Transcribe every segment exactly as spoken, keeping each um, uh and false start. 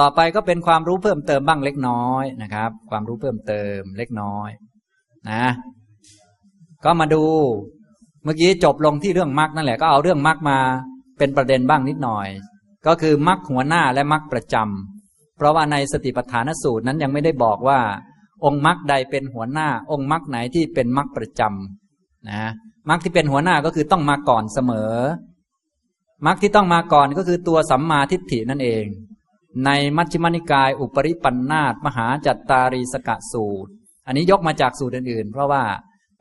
ต่อไปก็เป็นความรู้เพิ่มเติมบ้างเล็กน้อยนะครับความรู้เพิ่มเติมเล็กน้อยนะก็มาดูเมื่อกี้จบลงที่เรื่องมรรคนั่นแหละก็เอาเรื่องมรรคมาเป็นประเด็นบ้างนิดหน่อยก็คือมรรคหัวหน้าและมรรคประจำเพราะว่าในสติปัฏฐานสูตรนั้นยังไม่ได้บอกว่าองค์มรรคใดเป็นหัวหน้าองค์มรรคไหนที่เป็นมรรคประจำนะมรรคที่เป็นหัวหน้าก็คือต้องมาก่อนเสมอมรรคที่ต้องมาก่อนก็คือตัวสัมมาทิฏฐินั่นเองในมัชฌิมนิกายอุปริปันธาตมหาจัตตารีสกสูตรอันนี้ยกมาจากสูตรอื่นๆเพราะว่า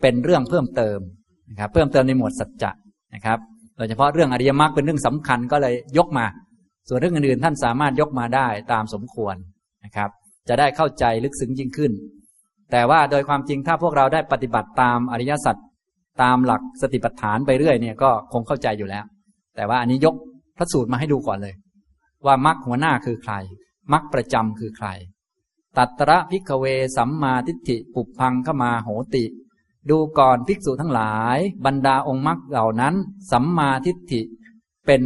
เป็นเรื่องเพิ่มเติมนะครับเพิ่มเติมในหมวดสัจจะนะครับโดยเฉพาะเรื่องอริยมรรคเป็นเรื่องสำคัญก็เลยยกมาส่วนเรื่องอื่นๆท่านสามารถยกมาได้ตามสมควรนะครับจะได้เข้าใจลึกซึ้งยิ่งขึ้นแต่ว่าโดยความจริงถ้าพวกเราได้ปฏิบัติตามอริยสัจตามหลักสติปัฏฐานไปเรื่อยเนี่ยก็คงเข้าใจอยู่แล้วแต่ว่าอันนี้ยกพระสูตรมาให้ดูก่อนเลยว่ามรรคหัวหน้าคือใครมรรคประจำคือใครตัตระภิกขเวสัมมาทิฏฐิปุพพังขมาโหติดูก่อนภิกษุทั้งหลายบรรดาองค์มรรคเหล่านั้นสัมมาทิฏฐิเป็น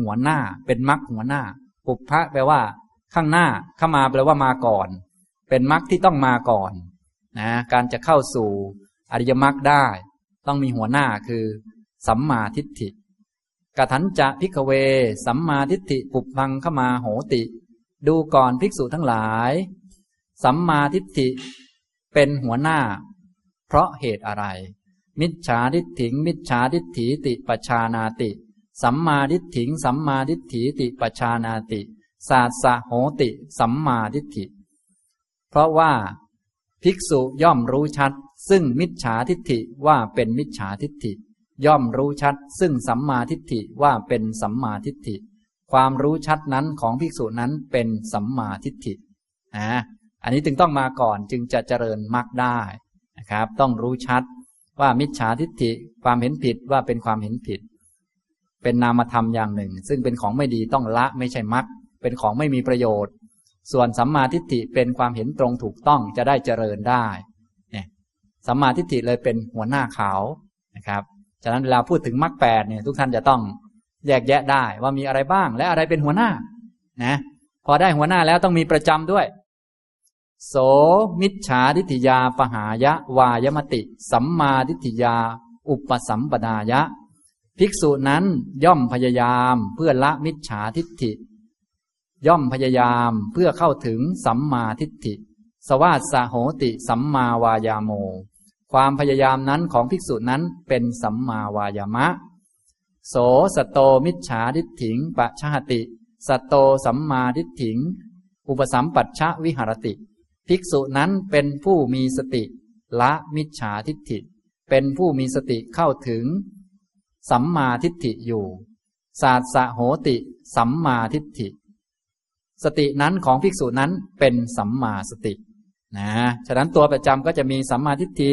หัวหน้าเป็นมรรคหัวหน้าปุพพะแปลว่าข้างหน้าขมาแปลว่ามาก่อนเป็นมรรคที่ต้องมาก่อนนะการจะเข้าสู่อริยมรรคได้ต้องมีหัวหน้าคือสัมมาทิฏฐิกะทัญจะภิกขเวสัมมาทิฏฐิปุพพังขมาโหติดูก่อนภิกษุทั้งหลายสัมมาทิฏฐิเป็นหัวหน้าเพราะเหตุอะไรมิจฉาทิฏฐิมิจฉาทิฏฐิติปัจฉานาติสัมมาทิฏฐิสัมมาทิฏฐิติปัจฉานาติสาสะโหติสัมมาทิฏฐิเพราะว่าภิกษุย่อมรู้ชัดซึ่งมิจฉาทิฏฐิว่าเป็นมิจฉาทิฏฐิย่อมรู้ชัดซึ่งสัมมาทิฏฐิว่าเป็นสัมมาทิฏฐิความรู้ชัดนั้นของภิกษุนั้นเป็นสัมมาทิฏฐินะอันนี้จึงต้องมาก่อนจึงจะเจริญมรรคได้นะครับต้องรู้ชัดว่ามิจฉาทิฏฐิความเห็นผิดว่าเป็นความเห็นผิดเป็นนามธรรมอย่างหนึ่งซึ่งเป็นของไม่ดีต้องละไม่ใช่มรรคเป็นของไม่มีประโยชน์ส่วนสัมมาทิฏฐิเป็นความเห็นตรงถูกต้องจะได้เจริญได้เนี่ยสัมมาทิฏฐิเลยเป็นหัวหน้าเขานะครับฉะนั้นเวลาพูดถึงมรรคแปดเนี่ยทุกท่านจะต้องแยกแยะได้ว่ามีอะไรบ้างและอะไรเป็นหัวหน้านะพอได้หัวหน้าแล้วต้องมีประจำด้วยโสมิจฉาทิฏฐิยาปหายะวายมติสัมมาทิฏฐิยาอุปสัมปนายะภิกษุนั้นย่อมพยายามเพื่อละมิจฉาทิฏฐิย่อมพยายามเพื่อเข้าถึงสัมมาทิฏฐิสวาสะโหติสัมมาวายาโมความพยายามนั้นของภิกษุนั้นเป็นสัมมาวายามะโสสโตมิจฉาทิฏฐิงปะชาติสโตสัมมาทิฏฐิงอุปสัมปัชชะวิหรติภิกษุนั้นเป็นผู้มีสติละมิจฉาทิฏฐิเป็นผู้มีสติเข้าถึงสัมมาทิฏฐิอยู่สาสะโหติสัมมาทิฏฐิสตินั้นของภิกษุนั้นเป็นสัมมาสตินะฉะนั้นตัวประจำก็จะมีสัมมาทิฏฐิ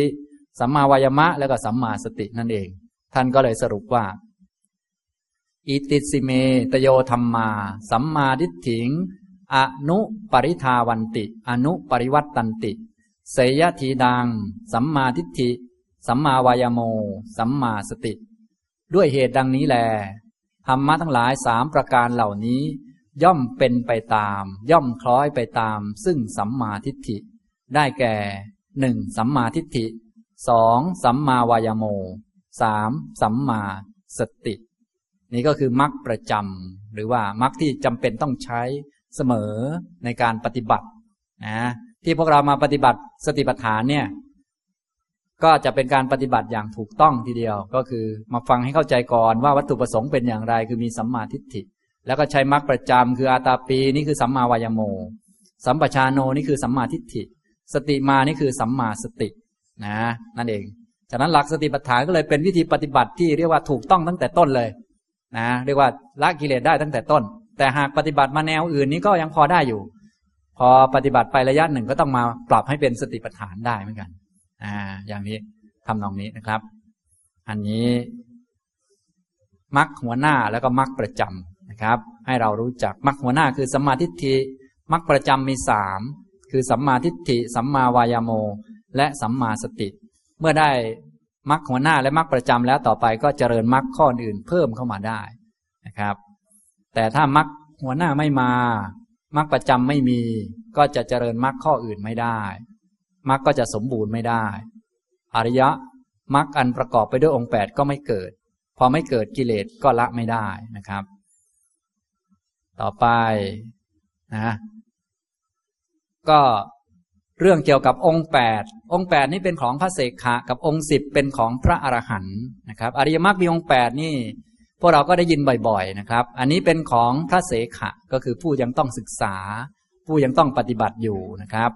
สัมมาวายามะแล้วก็สัมมาสตินั่นเองท่านก็เลยสรุปว่าอิติสิเมตโยธัมมาสัมมาทิฏฐิงอนุปริทาวันติอนุปริวัตตันติเสยทีดังสัมมาทิฏฐิสัมมาวายโมสัมมาสติด้วยเหตุดังนี้แลธรรมะทั้งหลายสามประการเหล่านี้ย่อมเป็นไปตามย่อมคล้อยไปตามซึ่งสัมมาทิฏฐิได้แก่หนึ่งสัมมาทิฏฐิสองสัมมาวายโมสามสัมมาสตินี่ก็คือมรรคประจำหรือว่ามรรคที่จำเป็นต้องใช้เสมอในการปฏิบัตินะที่พวกเรามาปฏิบัติสติปัฏฐานเนี่ยก็จะเป็นการปฏิบัติอย่างถูกต้องทีเดียวก็คือมาฟังให้เข้าใจก่อนว่าวัตถุประสงค์เป็นอย่างไรคือมีสัมมาทิฏฐิแล้วก็ใช้มรรคประจำคืออาตาปีนี่คือสัมมาวายโมสัมปชานโนนี่คือสัมมาทิฏฐิสติมานี่คือสัมมาสตินะนั่นเองฉะนั้นหลักสติปัฏฐานก็เลยเป็นวิธีปฏิบัติที่เรียกว่าถูกต้องตั้งแต่ต้นเลยนะเรียกว่าละกิเลสได้ตั้งแต่ต้นแต่หากปฏิบัติมาแนวอื่นนี้ก็ยังพอได้อยู่พอปฏิบัติไประยะหนึ่งก็ต้องมาปรับให้เป็นสติปัฏฐานได้เหมือนกันอ่าอย่างนี้ทำนองนี้นะครับอันนี้มรรคหัวหน้าแล้วก็มรรคประจำนะครับให้เรารู้จักมรรคหัวหน้าคือสัมมาทิฏฐิมรรคประจำมีสามคือสัมมาทิฏฐิสัมมาวายโมและสัมมาสติเมื่อได้มรรคหัวหน้าและมรรคประจำแล้วต่อไปก็เจริญมรรคข้ออื่นเพิ่มเข้ามาได้นะครับแต่ถ้ามรรคหัวหน้าไม่มา มรรคประจำไม่มีก็จะเจริญมรรคข้ออื่นไม่ได้มรรคก็จะสมบูรณ์ไม่ได้อริยมรรคอันประกอบไปด้วยองค์แปดก็ไม่เกิดพอไม่เกิดกิเลสก็ละไม่ได้นะครับต่อไปนะก็เรื่องเกี่ยวกับองค์แปดองค์แปดนี่เป็นของพระเสขะกับองค์สิบเป็นของพระอรหันต์นะครับอริยมรรคมีองค์แปดนี่พวกเราก็ได้ยินบ่อยๆนะครับอันนี้เป็นของพระเสขะก็คือผู้ยังต้องศึกษาผู้ยังต้องปฏิบัติอยู่นะครับ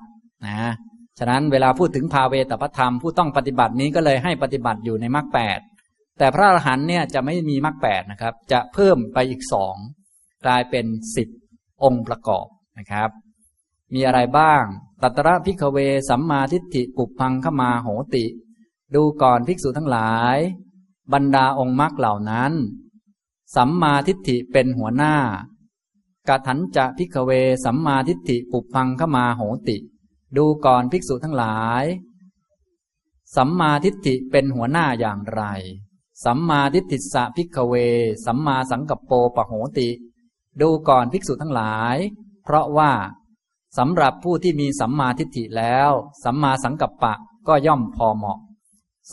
นะฉะนั้นเวลาพูดถึงภาเวตพัทธรรมผู้ต้องปฏิบัตินี้ก็เลยให้ปฏิบัติอยู่ในมรรคแปดแต่พระอรหันต์เนี่ยจะไม่มีมรรคแปดนะครับจะเพิ่มไปอีกสองกลายเป็นสิบองค์ประกอบนะครับมีอะไรบ้างตัตตระภิกขเวสัมมาทิฏฐิปุพพังคมาโหติดูก่อนภิกษุทั้งหลายบรรดาองค์มรรคเหล่านั้นสัมมาทิฏฐิเป็นหัวหน้ากะถัญจะภิกขเวสัมมาทิฏฐิปุพพังคมาโหติดูก่อนภิกษุทั้งหลายสัมมาทิฏฐิเป็นหัวหน้าอย่างไรสัมมาทิฏฐิสะภิกขเวสัมมาสังกัปโปปโหติดูก่อนภิกษุทั้งหลายเพราะว่าสำหรับผู้ที่มีสัมมาทิฏฐิแล้วสัมมาสังกัปปะก็ย่อมพอเหมาะ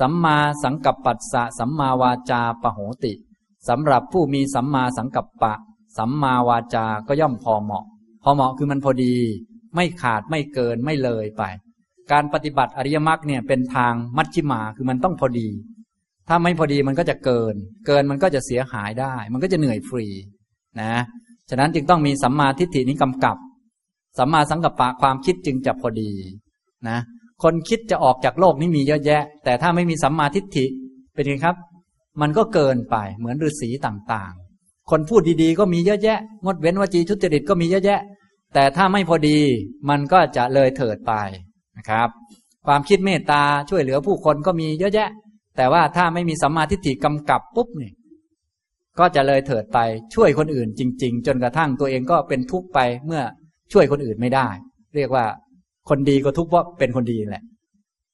สัมมาสังกัปปัสสะสัมมาวาจาปโหติสำหรับผู้มีสัมมาสังกัปปะสัมมาวาจาก็ย่อมพอเหมาะพอเหมาะคือมันพอดีไม่ขาดไม่เกินไม่เลยไปการปฏิบัติอริยมรรคเนี่ยเป็นทางมัชฌิมาคือมันต้องพอดีถ้าไม่พอดีมันก็จะเกินเกินมันก็จะเสียหายได้มันก็จะเหนื่อยฟรีนะฉะนั้นจึงต้องมีสัมมาทิฏฐินี้กำกับสัมมาสังกัปปะความคิดจึงจะพอดีนะคนคิดจะออกจากโลกนี้มีเยอะแยะแต่ถ้าไม่มีสัมมาทิฏฐิเป็นไงครับมันก็เกินไปเหมือนฤาษีต่างๆคนพูดดีๆก็มีเยอะแยะงดเว้นวจีทุจริตก็มีเยอะแยะแต่ถ้าไม่พอดีมันก็จะเลยเถิดไปนะครับความคิดเมตตาช่วยเหลือผู้คนก็มีเยอะแยะแต่ว่าถ้าไม่มีสัมมาทิฏฐิกำกับปุ๊บนี่ก็จะเลยเถิดไปช่วยคนอื่นจริงๆจนกระทั่งตัวเองก็เป็นทุกข์ไปเมื่อช่วยคนอื่นไม่ได้เรียกว่าคนดีก็ทุกข์เพราะเป็นคนดีแหละ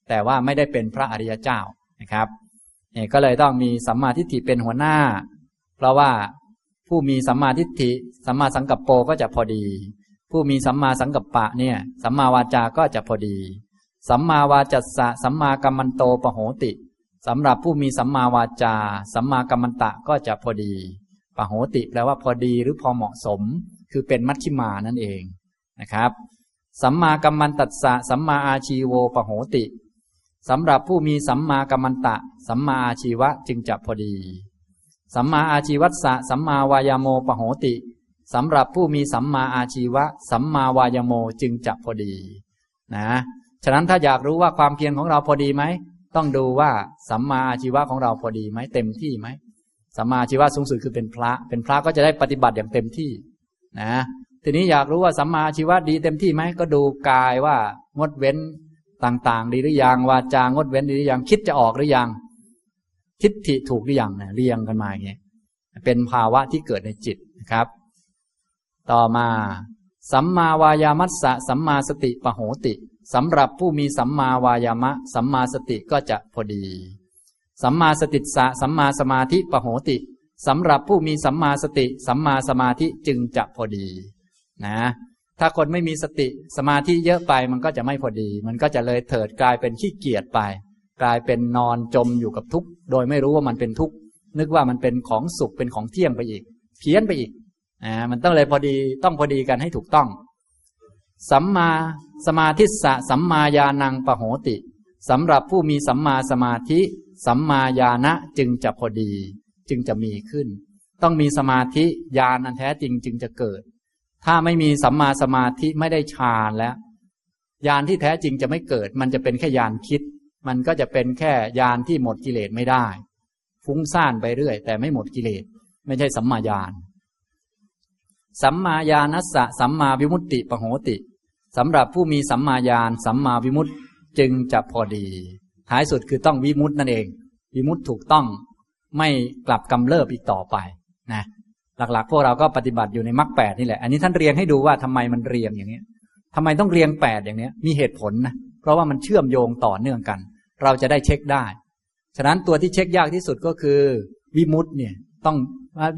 แต่ว่าไม่ได้เป็นพระอริยเจ้านะครับนี่ก็เลยต้องมีสัมมาทิฏฐิเป็นหัวหน้าเพราะว่าผู้มีสัมมาทิฏฐิสัมมาสังกัปโปก็จะพอดีผู้มีสัมมาสังกัปปะเนี่ยสัมมาวาจาก็จะพอดีสัมมาวาจัสสะสัมมากัมมันโตปโหติสำหรับผู้มีสัมมาวาจาสัมมากัมมันตะก็จะพอดีปโหติแปลว่าพอดีหรือพอเหมาะสมคือเป็นมัชฌิมานั่นเองนะครับสัมมากัมมันตัสสะสัมมาอาชีโวปโหติสำหรับผู้มีสัมมากัมมันตะสัมมาอาชีวะจึงจะพอดีสัมมาอาชีวัสสะสัมมาวายาโมปโหติสำหรับผู้มีสัมมาอาชีวะสัมมาวายาโมจึงจะพอดีนะฉะนั้นถ้าอยากรู้ว่าความเพียรของเราพอดีไหมต้องดูว่าสัมมาอาชีวะของเราพอดีไหมเต็มที่ไหมสัมมาอาชีวะสูงสุดคือเป็นพระเป็นพระก็จะได้ปฏิบัติอย่างเต็มที่นะทีนี้อยากรู้ว่าสัมมาอาชีวะดีเต็มที่ไหมก็ดูกายว่างดเว้นต่างๆดีหรือยังวาจางดเว้นดีหรือยังคิดจะออกหรือยังทิฏฐิถูกหรือยังเนี่ยเรียงกันมาอย่างเงี้ยเป็นภาวะที่เกิดในจิตนะครับต่อมาสัมมาวายามัสสะสัมมาสติปโหติสำหรับผู้มีสัมมาวายามะสัมมาสติก็จะพอดีสัมมาสติสะสัมมาสมาธิปโหติสำหรับผู้มีสัมมาสติสัมมาสมาธิจึงจะพอดีนะถ้าคนไม่มีสติสมาธิเยอะไปมันก็จะไม่พอดีมันก็จะเลยเถิดกลายเป็นขี้เกียจไปกลายเป็นนอนจมอยู่กับทุกข์โดยไม่รู้ว่ามันเป็นทุกข์นึกว่ามันเป็นของสุขเป็นของเที่ยงไปอีกเพี้ยนไปอีกอ่ามันต้องเลยพอดีต้องพอดีกันให้ถูกต้องสัมมาสมาธิสะสัมมาญาณังปโหติสำหรับผู้มีสัมมาสมาธิสัมมาญาณะจึงจะพอดีจึงจะมีขึ้นต้องมีสมาธิญาณอันแท้จริงจึงจะเกิดถ้าไม่มีสัมมาสมาธิไม่ได้ฌานแล้วญาณที่แท้จริงจะไม่เกิดมันจะเป็นแค่ญาณคิดมันก็จะเป็นแค่ญาณที่หมดกิเลสไม่ได้ฟุ้งซ่านไปเรื่อยแต่ไม่หมดกิเลสไม่ใช่สัมมาญาณสัมมาญาณัสสะสัมมาวิมุตติปโหติสำหรับผู้มีสัมมาญาณสัมมาวิมุตติจึงจะพอดีท้ายสุดคือต้องวิมุตตินั่นเองวิมุตติถูกต้องไม่กลับกำเริบอีกต่อไปนะหลักๆพวกเราก็ปฏิบัติอยู่ในมรรคแปดนี่แหละอันนี้ท่านเรียงให้ดูว่าทำไมมันเรียงอย่างนี้ทำไมต้องเรียงแปดอย่างนี้มีเหตุผลนะเพราะว่ามันเชื่อมโยงต่อเนื่องกันเราจะได้เช็คได้ฉะนั้นตัวที่เช็คยากที่สุดก็คือวิมุตติเนี่ยต้อง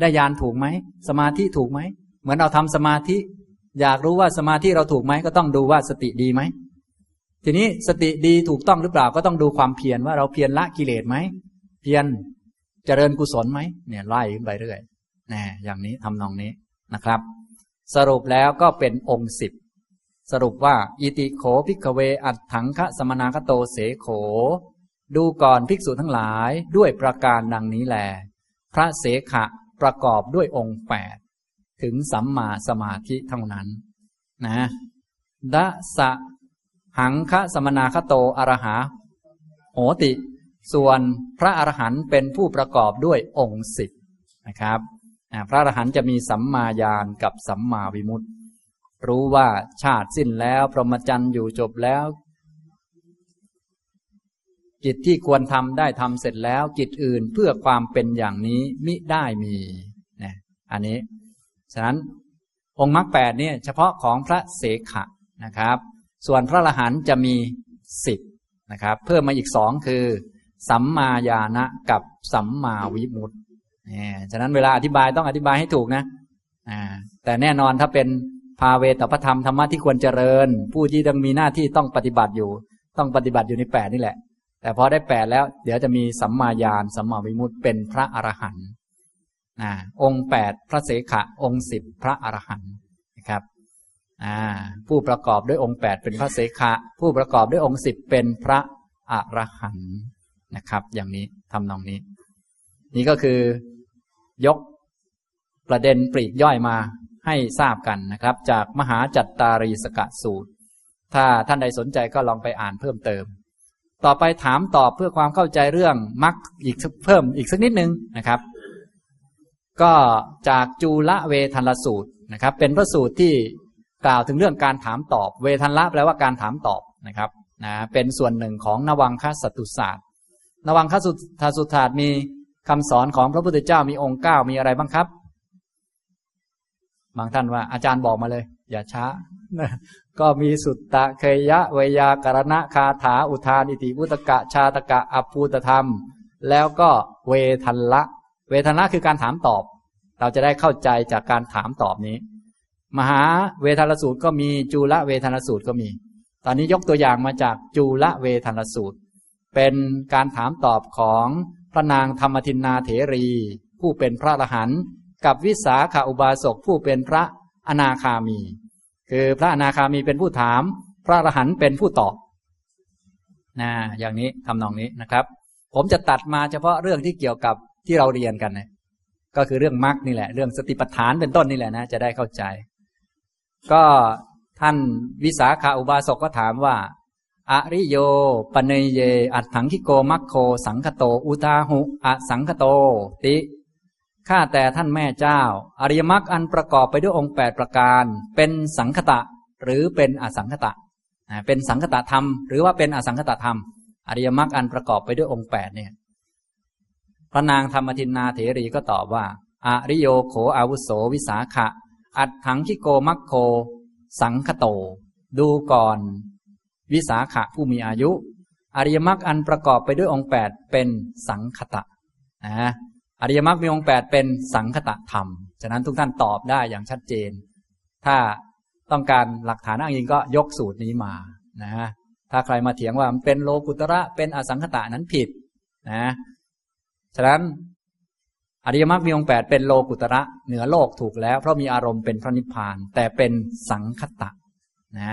ได้ญาณถูกไหมสมาธิถูกไหมเหมือนเราทำสมาธิ อยากรู้ว่าสมาธิเราถูกไหมก็ต้องดูว่าสติดีไหมทีนี้สติดีถูกต้องหรือเปล่าก็ต้องดูความเพียรว่าเราเพียรละกิเลสไหมเพียรเจริญกุศลไหมเนี่ยไล่ขึ้นไปเรื่อยแน่อย่างนี้ทำนองนี้นะครับสรุปแล้วก็เป็นองค์สิบสรุปว่าอิติโขภิกขเวอัตถังคสมนาคโตเสโขดูก่อนภิกษุทั้งหลายด้วยประการดังนี้แลพระเสขะประกอบด้วยองค์แปดถึงสัมมาสมาธิเท่านั้นนะดะสะหังคสมนาคโตอรหาโหติส่วนพระอรหันต์เป็นผู้ประกอบด้วยองค์สิบนะครับพระอรหันต์จะมีสัมมาญาณกับสัมมาวิมุตติรู้ว่าชาติสิ้นแล้วพรหมจรรย์อยู่จบแล้วกิจที่ควรทำได้ทำเสร็จแล้วกิจอื่นเพื่อความเป็นอย่างนี้มิได้มีนะอันนี้ฉะนั้นองค์มรรคแปดเนี่ยเฉพาะของพระเสขะนะครับส่วนพระอรหันต์จะมีสิบนะครับเพิ่มมาอีกสองคือสัมมาญาณะกับสัมมาวิมุตติเนี่ยฉะนั้นเวลาอธิบายต้องอธิบายให้ถูกนะอ่าแต่แน่นอนถ้าเป็นภาเวตปธรรมธรรมะที่ควรเจริญผู้ที่ต้องมีหน้าที่ต้องปฏิบัติอยู่ต้องปฏิบัติอยู่ในแปดนี่แหละแต่พอได้แปดแล้วเดี๋ยวจะมีสัมมาญาณสัมมาวิมุตติเป็นพระอรหันต์นะองค์แปดพระเสขะองค์สิบพระอรหันต์นะครับอ่าผู้ประกอบด้วยองค์แปดเป็นพระเสขะผู้ประกอบด้วยองค์สิบเป็นพระอรหันต์นะครับอย่างนี้ทำนองนี้นี่ก็คือยกประเด็นปลีกย่อยมาให้ทราบกันนะครับจากมหาจัตตารีสกสูตรถ้าท่านใดสนใจก็ลองไปอ่านเพิ่มเติมต่อไปถามตอบเพื่อความเข้าใจเรื่องมรรคอีกเพิ่มอีกสักนิดนึงนะครับก็จากจูละเวทัลลสูตรนะครับเป็นพระสูตรที่กล่าวถึงเรื่องการถามตอบเวทัลละแปลว่าการถามตอบนะครับนะเป็นส่วนหนึ่งของนวังคสัตตุศาสตร์นวังคสัตตุศาสตร์มีคำสอนของพระพุทธเจ้ามีองค์เก้ามีอะไรบ้างครับบางท่านว่าอาจารย์บอกมาเลยอย่าช้าก็มีสุตตะเคยะเวยากรณะคาถาอุทานอิติวุตกะชาตกะอภูตธรรมแล้วก็เวทัลละเวทัลละคือการถามตอบเราจะได้เข้าใจจากการถามตอบนี้มหาเวทัลลสูตรก็มีจูละเวทัลลสูตรก็มีตอนนี้ยกตัวอย่างมาจากจูละเวทัลลสูตรเป็นการถามตอบของพระนางธรรมทินนาเถรีผู้เป็นพระอรหันต์กับวิสาขาอุบาสกผู้เป็นพระอนาคามีคือพระอนาคามีเป็นผู้ถามพระอรหันต์เป็นผู้ตอบนะอย่างนี้ทำนองนี้นะครับผมจะตัดมาเฉพาะเรื่องที่เกี่ยวกับที่เราเรียนกันนะก็คือเรื่องมรรคนี่แหละเรื่องสติปัฏฐานเป็นต้นนี่แหละนะจะได้เข้าใจก็ท่านวิสาขาอุบาสกก็ถามว่าอริโยปเนเยอัตถังคิโกมัคโคสังคโตอุทาหุอสังคโตติข้าแต่ท่านแม่เจ้าอริยมรรคอันประกอบไปด้วยองค์แปดประการเป็นสังคตะหรือเป็นอสังคตะเป็นสังคตะธรรมหรือว่าเป็นอสังคตะธรรมอริยมรรคอันประกอบไปด้วยองค์แปดเนี่ยพระนางธรรมทินนาเถรีก็ตอบว่าอริโยโขอาวุโสวิสาขะอัตถังคิโกมัคโคสังคโตดูก่อนวิสาขะผู้มีอายุอริยมรรคอันประกอบไปด้วยองค์แปดเป็นสังคตะนะอริยมรรคมีองค์แปดเป็นสังคตะธรรมฉะนั้นทุกท่านตอบได้อย่างชัดเจนถ้าต้องการหลักฐานอ้างอิงก็ยกสูตรนี้มานะถ้าใครมาเถียงว่ามันเป็นโลกุตระเป็นอสังคตะนั้นผิดนะฉะนั้นอริยมรรคมีองค์แปดเป็นโลกุตระเหนือโลกถูกแล้วเพราะมีอารมณ์เป็นพระนิพพานแต่เป็นสังคตะนะ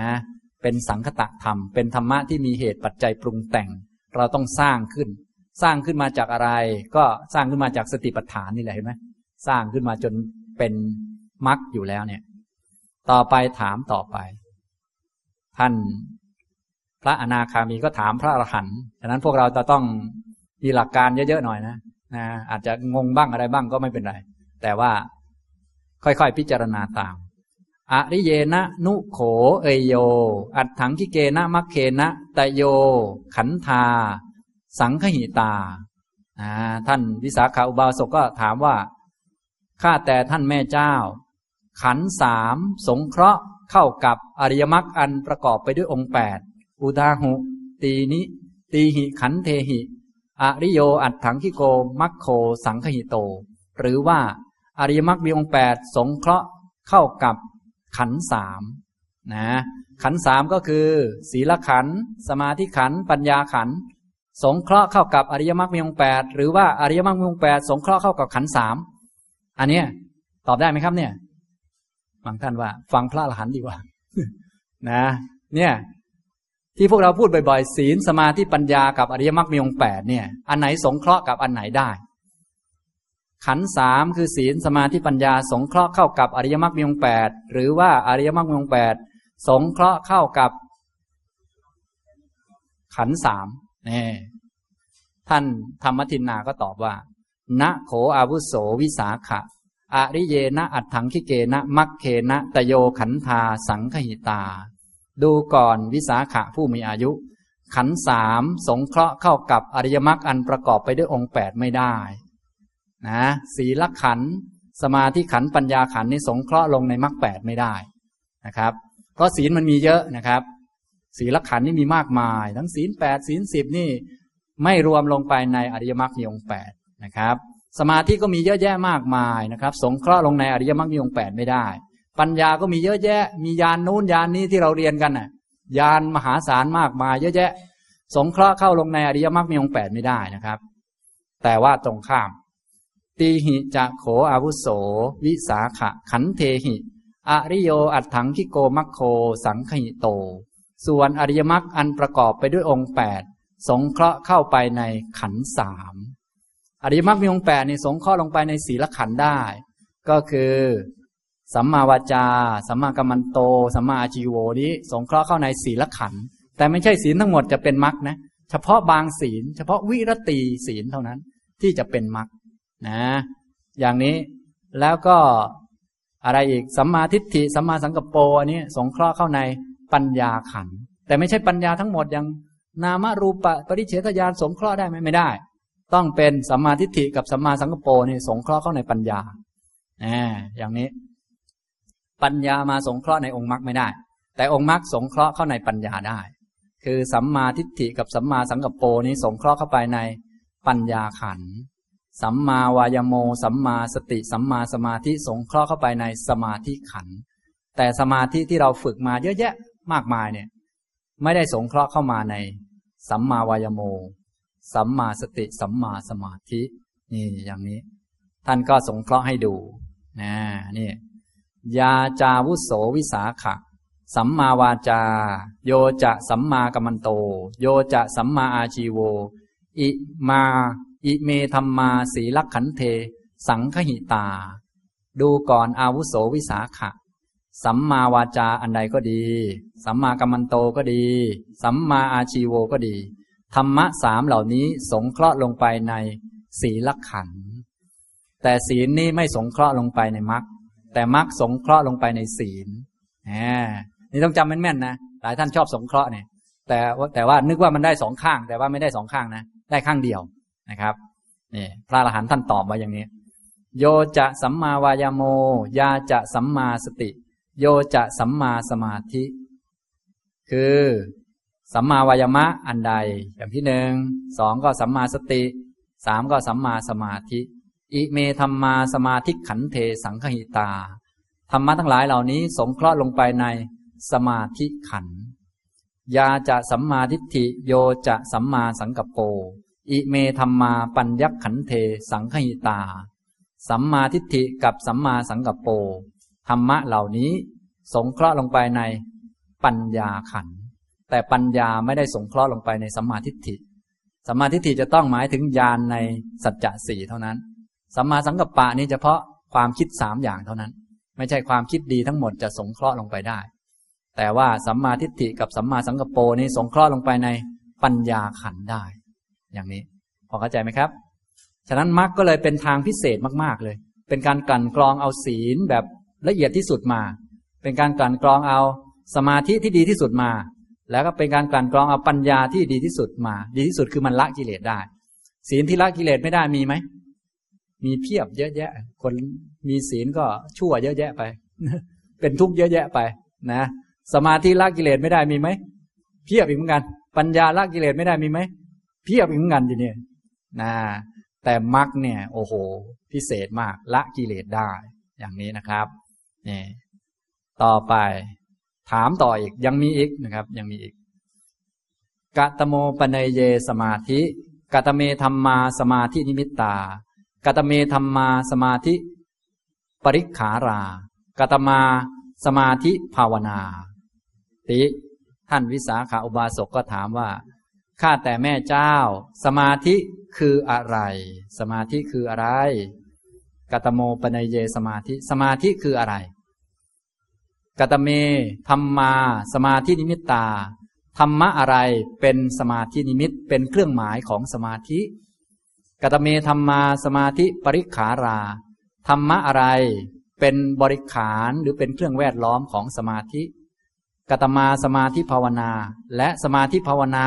เป็นสังคตะธรรมเป็นธรรมะที่มีเหตุปัจจัยปรุงแต่งเราต้องสร้างขึ้นสร้างขึ้นมาจากอะไรก็สร้างขึ้นมาจากสติปัฏฐานนี่แหละเห็นไหมสร้างขึ้นมาจนเป็นมรรคอยู่แล้วเนี่ยต่อไปถามต่อไปท่านพระอนาคามีก็ถามพระอรหันต์ฉะนั้นพวกเราจะต้องมีหลักการเยอะๆหน่อยนะนะอาจจะงงบ้างอะไรบ้างก็ไม่เป็นไรแต่ว่าค่อยๆพิจารณาตามอริเยนะนุโขเอโยอัตถังคิเกนะมัคเคนะตะโยขันธาสังคหิตาท่านวิสาขาอุบาสกก็ถามว่าข้าแต่ท่านแม่เจ้าขันธ์สามสงเคราะห์เข้ากับอริยมรรคอันประกอบไปด้วยองค์แปดอุทาหุตีนิตีหิขันเทหิอริโยอัตถังคิโกมัคโคสังคหิโตหรือว่าอริยมรรคมีองค์แปดสงเคราะห์เข้ากับ ขันธ์สามนะขันธ์สามก็คือศีลขันธ์สมาธิขันธ์ปัญญาขันธ์สงเคราะห์เข้ากับอริยมรรคมีองค์แปดหรือว่าอริยมรรคมีองค์แปดสงเคราะห์เข้ากับขันธ์สามอันนี้ตอบได้ไหมครับเนี่ยบางท่านว่าฟังพระอรหันต์ดีกว่านะเนี่ยที่พวกเราพูดบ่อยๆศีลสมาธิปัญญากับอริยมรรคมีองค์แปดเนี่ยอันไหนสงเคราะห์กับอันไหนได้ขันธ์สามคือศีลสมาธิปัญญาสงเคราะห์เข้ากับอริยมรรคมีองค์แปดหรือว่าอริยมรรคมีองค์แปดสงเคราะห์เข้ากับขันธ์สามนี่ท่านธรรมทินนาก็ตอบว่านะโขอาวุโสวิสาขะอริเยนะอัตถังคิเกนะมัคเคนะตโยขันธาสังคหิตาดูก่อนวิสาขะผู้มีอายุขันธ์สามสงเคราะห์เข้ากับอริยมรรคอันประกอบไปด้วยองค์แปดไม่ได้นะศีลขันธ์สมาธิขันธ์ปัญญาขันธ์นี่สงเคราะห์ลงในมรรคแปดไม่ได้นะครับเพราะศีลมันมีเยอะนะครับศีลขันธ์นี่มีมากมายทั้งศีลแปดศีลสิบนี่ไม่รวมลงไปในอริยมรรคมีองค์แปดนะครับสมาธิก็มีเยอะแยะมากมายนะครับสงเคราะห์ลงในอริยมรรคมีองค์แปดไม่ได้ปัญญาก็มีเยอะแยะมีญาณนู้นญาณนี้ที่เราเรียนกันน่ะญาณมหาศาลมากมายเยอะแยะสงเคราะห์เข้าลงในอริยมรรคมีองค์แปดไม่ได้นะครับแต่ว่าตรงข้ามตีหิจะโขอาวุโสวิสาขะขันเทหิอริโยอัตถังคิโกมัคโคสังคหิโตส่วนอริยมรรคอันประกอบไปด้วยองค์แปดสงเคราะห์เข้าไปในขันธ์สามอริยมรรคมีองค์แปดนี่สงเคราะห์ลงไปในศีลขันธ์ได้ก็คือสัมมาวาจาสัมมากัมมันโตสัมมาอาชีโวนี้สงเคราะห์เข้าในศีลขันธ์แต่ไม่ใช่ศีลทั้งหมดจะเป็นมรรคนะเฉพาะบางศีลเฉพาะวิรติศีลเท่านั้นที่จะเป็นมรรคนะอย่างนี้แล้วก็อะไรอีกสัมมาทิฏฐิสัมมาสังกัปโปอันนี้สงเคราะห์เข้าในปัญญาขันธ์แต่ไม่ใช่ปัญญาทั้งหมดอย่างนามรูปะปริเฉทญาณสงเคราะห์ได้ไหมไม่ได้ต้องเป็นสัมมาทิฏฐิกับสัมมาสังกัปโปนี่สงเคราะห์เข้าในปัญญานะอย่างนี้ปัญญามาสงเคราะห์ในองค์มรรคไม่ได้แต่องค์มรรคสงเคราะห์เข้าในปัญญาได้คือสัมมาทิฏฐิกับสัมมาสังกัปโปนี้สงเคราะห์เข้าไปในปัญญาขันธ์สัมมาวายโมสัมมาสติสัมมาสมาธิสงเคราะห์เข้าไปในสมาธิขันธ์แต่สมาธิที่เราฝึกมาเยอะแยะมากมายเนี่ยไม่ได้สงเคราะห์เข้ามาในสัมมาวายโมสัมมาสติสัมมาสมาธินี่อย่างนี้ท่านก็สงเคราะห์ให้ดูนะนี่ยาจาวุโสวิสาขะสัมมาวาจาโยจะสัมมากัมมันโตโยจะสัมมาอาชีโวอิมาอิเมธัมมาสีลักขันเทสังคหิตาดูก่อนอาวุโสวิสาขะสัมมาวาจาอันใดก็ดีสัมมากัมมันโตก็ดีสัมมาอาชีโวก็ดีธรรมะสามเหล่านี้สงเคราะห์ลงไปในศีลขันธ์แต่ศีลนี้ไม่สงเคราะห์ลงไปในมรรคแต่มรรคสงเคราะห์ลงไปในศีลนี่ต้องจำแม่นๆนะหลายท่านชอบสงเคราะห์เนี่ยแต่ว่าแต่ว่านึกว่ามันได้สองข้างแต่ว่าไม่ได้สองข้างนะได้ข้างเดียวนะครับนี่พระอรหันต์ท่านตอบมาอย่างนี้โยจะสัมมาวายโมยาจะสัมมาสติโยจะสัมมาสมาธิคือสัมมาวายามะอันใดอย่างที่หนึ่งสองก็สัมมาสติสามก็สัมมาสมาธิอิเมธัมมาสมาธิขันเทสังคหิตาธรรมะทั้งหลายเหล่านี้สงเคราะห์ลงไปในสมาธิขันธ์ยาจะสัมมาทิฏฐิโยจะสัมมาสังกัปโปอิเมธัมมาปัญญขันเทสังคหิตาสัมมาทิฏฐิกับสัมมาสังกัปโปธรรมะเหล่านี้สงเคราะห์ลงไปในปัญญาขันธ์แต่ปัญญาไม่ได้สงเคราะห์ลงไปในสัมมาทิฏฐิสัมมาทิฏฐิจะต้องหมายถึงญาณในสัจจะสี่เท่านั้นสัมมาสังกัปปะนี้เฉพาะความคิดสามอย่างเท่านั้นไม่ใช่ความคิดดีทั้งหมดจะสงเคราะห์ลงไปได้แต่ว่าสัมมาทิฏฐิกับสัมมาสังกัปโปนี้สงเคราะห์ลงไปในปัญญาขันธ์ได้อย่างนี้พอเข้าใจไหมครับฉะนั้นมรรคก็เลยเป็นทางพิเศษมากๆเลยเป็นการกลั่นกรองเอาศีลแบบละเอียดที่สุดมาเป็นการกลั่นกรองเอาสมาธิที่ดีที่สุดมาแล้วก็เป็นการกลั่นกรองเอาปัญญาที่ดีที่สุดมาดีที่สุดคือมันละกิเลสได้ศีลที่ละกิเลสไม่ได้มีไหมมีเพียบเยอะแยะคนมีศีลก็ชั่วเยอะแยะไปเป็นทุกข์เยอะแยะไปนะสมาธิละกิเลสไม่ได้มีไหมเพียบอีกเหมือนกันปัญญาละกิเลสไม่ได้มีไหมเพียบอีกเหมือนกันทีนี้นะแต่มรรคเนี่ยโอ้โหพิเศษมากละกิเลสได้อย่างนี้นะครับนี่ ต่อไปถามต่ออีกยังมีอีกนะครับยังมีอีกกตโมปเนเยสมาธิกตเมธัมมาสมาธินิมิตตากตเมธัมมาสมาธิปริกขารากตมาสมาธิภาวนาติท่านวิสาขาอุบาสกก็ถามว่าข้าแต่แม่เจ้าสมาธิคืออะไรสมาธิคืออะไรกตโมปเนเยสมาธิสมาธิคืออะไรกตเมธัมมาสมาธินิมิตตาธรรมะอะไรเป็นสมาธินิมิตเป็นเครื่องหมายของสมาธิกตเมธัมมาสมาธิปริกขาราธรรมะอะไรเป็นบริขารหรือเป็นเครื่องแวดล้อมของสมาธิกตมาสมาธิภาวนาและสมาธิภาวนา